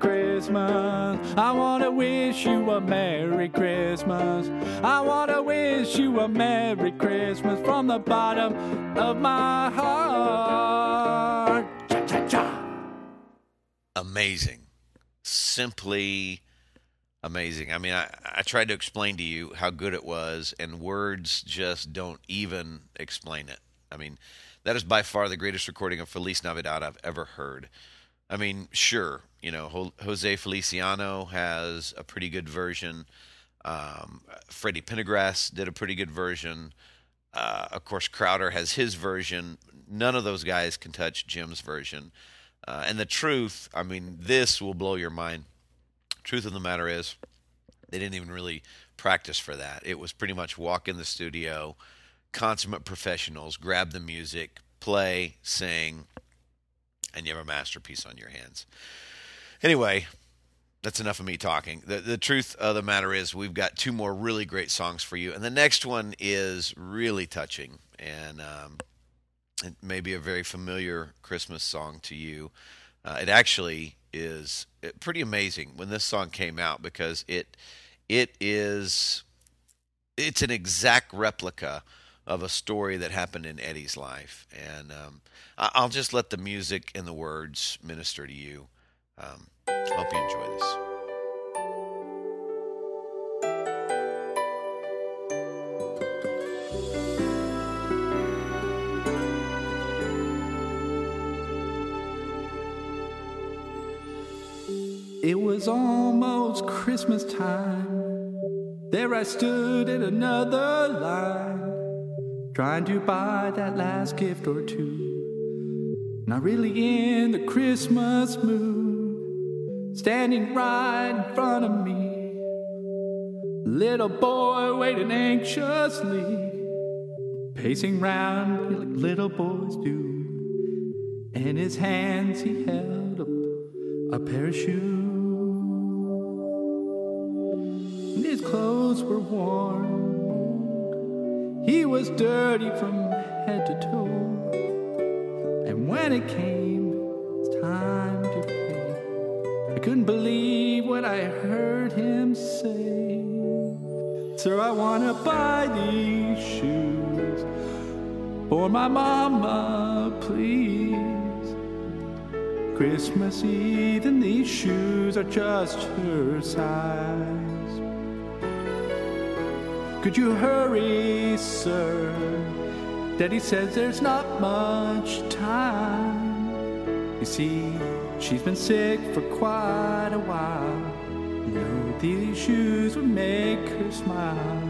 Christmas. I want to wish you a Merry Christmas. I want to wish you a Merry Christmas from the bottom of my heart. Cha-cha-cha. Amazing. Simply amazing. I mean, I tried to explain to you how good it was, and words just don't even explain it. I mean, that is by far the greatest recording of Feliz Navidad I've ever heard. I mean, sure, you know, Jose Feliciano has a pretty good version. Freddie Pentegras did a pretty good version. Of course, Crowder has his version. None of those guys can touch Jim's version. And the truth, I mean, this will blow your mind. Truth of the matter is, they didn't even really practice for that. It was pretty much walk in the studio, consummate professionals, grab the music, play, sing, and you have a masterpiece on your hands. Anyway, that's enough of me talking. The truth of the matter is we've got two more really great songs for you, and the next one is really touching, and it may be a very familiar Christmas song to you. It actually is pretty amazing when this song came out, because it's an exact replica of a story that happened in Eddie's life. And I'll just let the music and the words minister to you. Hope you enjoy this. It was almost Christmas time. There I stood in another line, trying to buy that last gift or two. Not really in the Christmas mood. Standing right in front of me, little boy waiting anxiously, pacing round like little boys do. In his hands he held a pair of shoes, and his clothes were warm. He was dirty from head to toe. And when it came, it's time to pay, I couldn't believe what I heard him say. Sir, I want to buy these shoes for my mama, please. Christmas Eve and these shoes are just her size. Could you hurry, sir? Daddy says there's not much time. You see, she's been sick for quite a while. You know, these shoes would make her smile.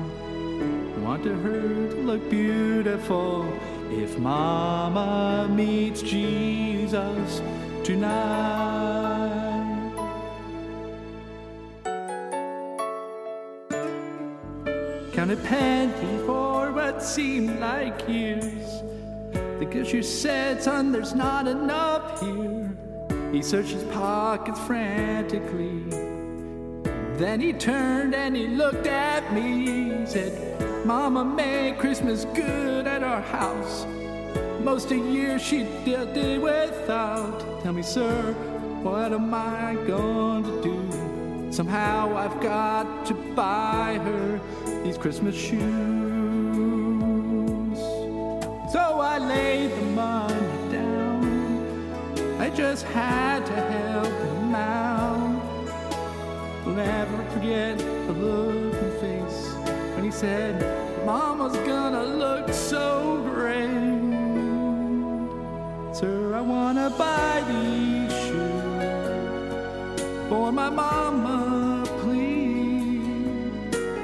I wanted her to look beautiful if Mama meets Jesus tonight. Counted pennies for what seemed like years. The grocer said, son, there's not enough here. He searched his pockets frantically. Then he turned and he looked at me. He said, Mama made Christmas good at our house. Most a year she dealt it without. Tell me, sir, what am I going to do? Somehow I've got to buy her these Christmas shoes. So I laid the money down. I just had to help him out. I'll never forget the look in his face when he said, Mama's gonna look so great. Sir, I wanna buy these shoes for my mama, please.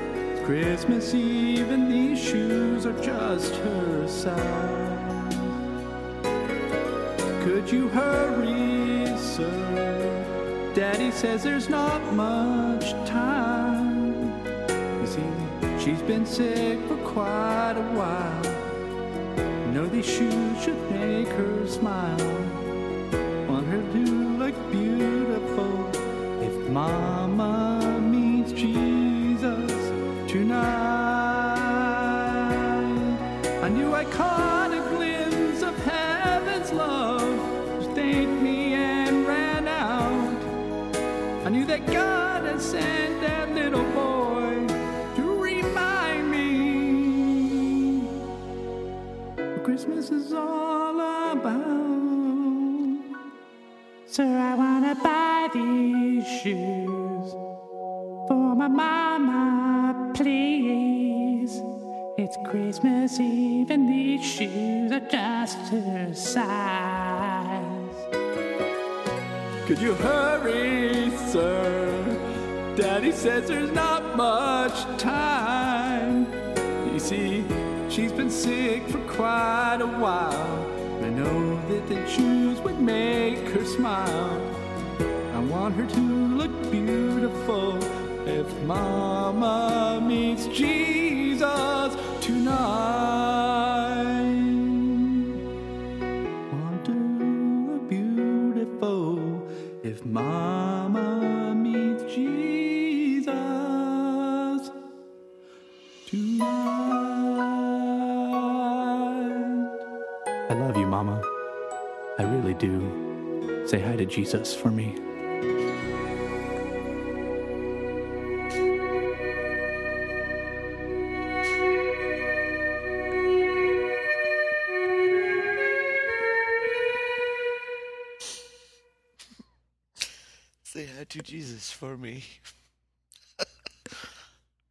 It's Christmas Eve and these shoes are just her size. Could you hurry, sir? Daddy says there's not much time. You see, she's been sick for quite a while. Know these shoes should make her smile. Want her to look beautiful if Mama meets Jesus tonight. I knew I caught a glimpse of heaven's love, sustained me and ran out. I knew that God had sent that little boy to remind me Christmas is all about. Sir, I wanna buy these shoes for my mama, please. It's Christmas Eve and these shoes are just her size. Could you hurry, sir? Daddy says there's not much time. You see, she's been sick for quite a while. I know that the shoes would make her smile. I want her to look beautiful if Mama meets Jesus tonight. Want her to look beautiful if Mama meets Jesus tonight. I love you, Mama. I really do. Say hi to Jesus for me. Say hi to Jesus for me.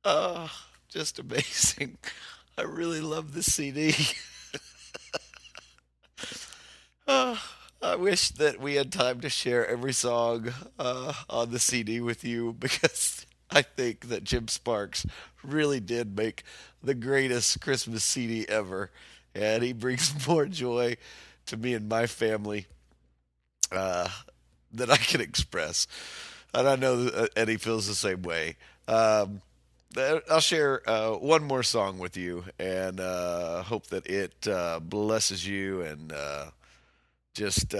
Oh, just amazing. I really love this CD. I wish that we had time to share every song on the CD with you, because I think that Jim Sparks really did make the greatest Christmas CD ever, and he brings more joy to me and my family than I can express. And I know that Eddie feels the same way. I'll share one more song with you, and hope that it blesses you and just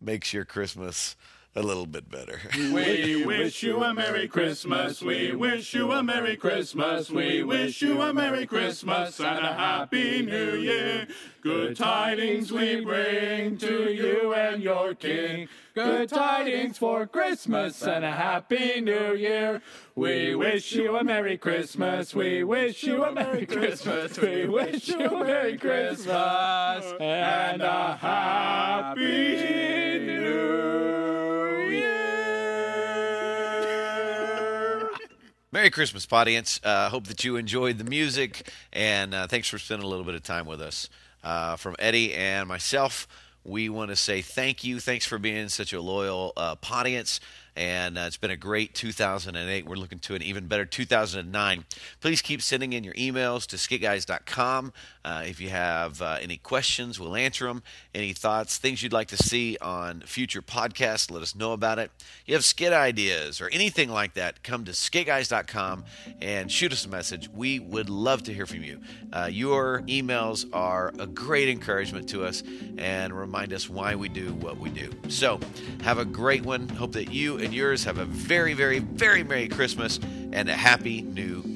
makes your Christmas a little bit better. We wish you a Merry Christmas. We wish you a Merry Christmas. We wish you a Merry Christmas and a Happy New Year. Good tidings we bring to you and your king. Good tidings for Christmas and a Happy New Year. We wish you a Merry Christmas. We wish you a Merry Christmas. We wish you a Merry Christmas and a Happy New Year. Merry Christmas, audience. Hope that you enjoyed the music, and thanks for spending a little bit of time with us. From Eddie and myself, we want to say thank you. Thanks for being such a loyal audience. And it's been a great 2008. We're looking to an even better 2009. Please keep sending in your emails to skitguys.com. If you have any questions, we'll answer them. Any thoughts, things you'd like to see on future podcasts, let us know about it. You have skit ideas or anything like that, come to skitguys.com and shoot us a message. We would love to hear from you. Your emails are a great encouragement to us and remind us why we do what we do. So have a great one. Hope that you and yours have a very, very, very Merry Christmas and a Happy New Year.